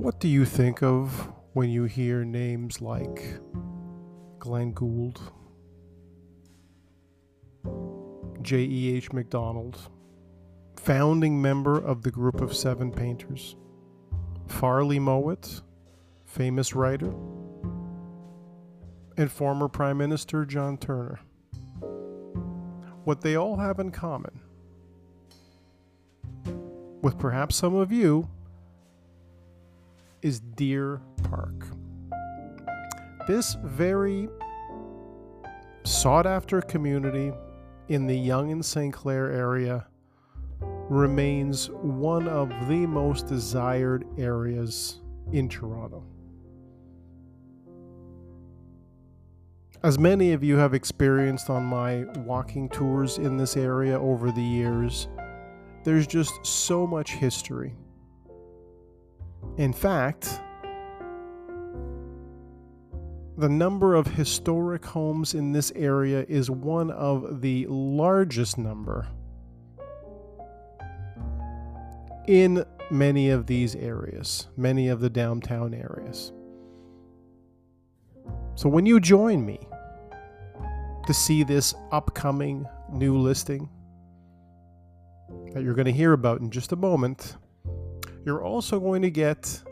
What do you think of when you hear names like Glenn Gould, J.E.H. MacDonald, founding member of the Group of Seven painters, Farley Mowat, famous writer, and former Prime Minister John Turner? What they all have in common, with perhaps some of you, is Deer Park. This very sought-after community in the Yonge and St. Clair area remains one of the most desired areas in Toronto. As many of you have experienced on my walking tours in this area over the years, there's just so much history. In fact, the number of historic homes in this area is one of the largest number in many of these areas, many of the downtown areas. So when you join me to see this upcoming new listing that you're going to hear about in just a moment, you're also going to get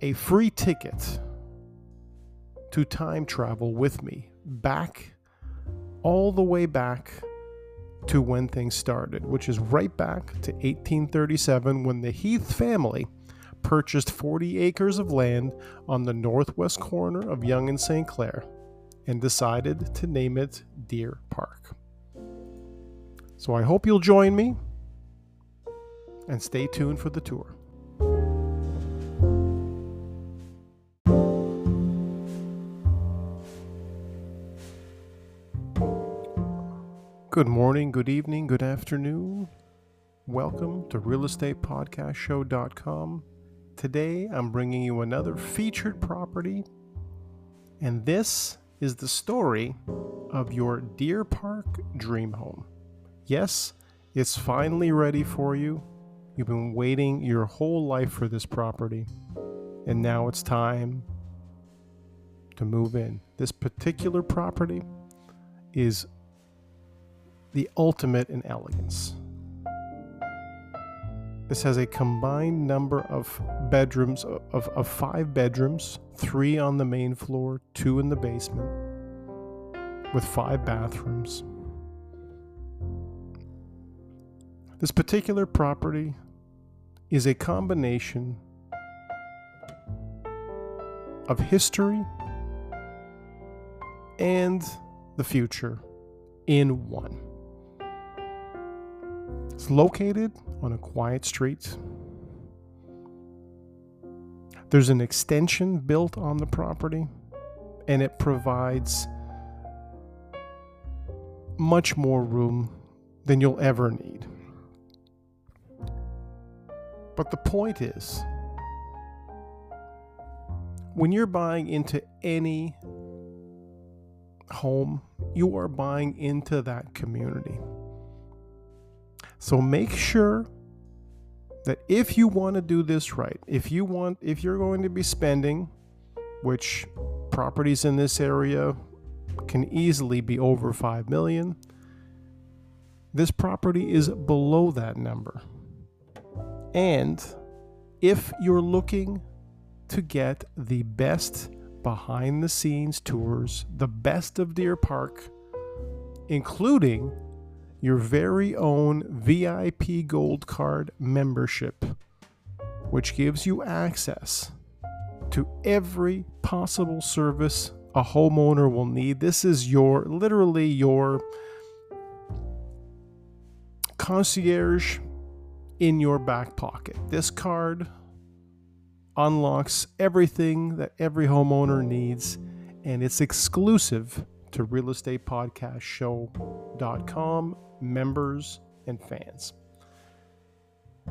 a free ticket to time travel with me back, all the way back to when things started, which is right back to 1837, when the Heath family purchased 40 acres of land on the northwest corner of Yonge and St. Clair and decided to name it Deer Park. So I hope you'll join me and stay tuned for the tour. Good morning, good evening, good afternoon. Welcome to realestatepodcastshow.com. Today, I'm bringing you another featured property, and this is the story of your Deer Park dream home. Yes, it's finally ready for you. You've been waiting your whole life for this property, and now it's time to move in. This particular property is the ultimate in elegance. This has a combined number of bedrooms, of 5 bedrooms, 3 on the main floor, 2 in the basement, with 5 bathrooms. This particular property is a combination of history and the future in one. It's located on a quiet street. There's an extension built on the property, and it provides much more room than you'll ever need. But the point is, when you're buying into any home, you are buying into that community. So make sure that if you want to do this right, if you're going to be spending, which properties in this area can easily be over $5 million, this property is below that number. And if you're looking to get the best behind the scenes tours, the best of Deer Park, including your very own VIP Gold Card membership, which gives you access to every possible service a homeowner will need. This is literally your concierge in your back pocket. This card unlocks everything that every homeowner needs, and it's exclusive to realestatepodcastshow.com members and fans.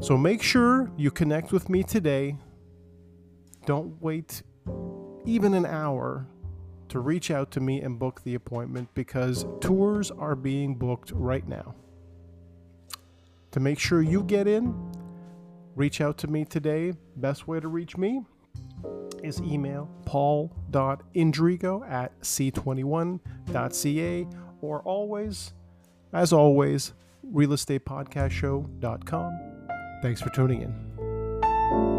So make sure you connect with me today. Don't wait even an hour to reach out to me and book the appointment, because tours are being booked right now. To make sure you get in, reach out to me today. Best way to reach me is email paul.indrigo@c21.ca, or always, as always, realestatepodcastshow.com. Thanks for tuning in.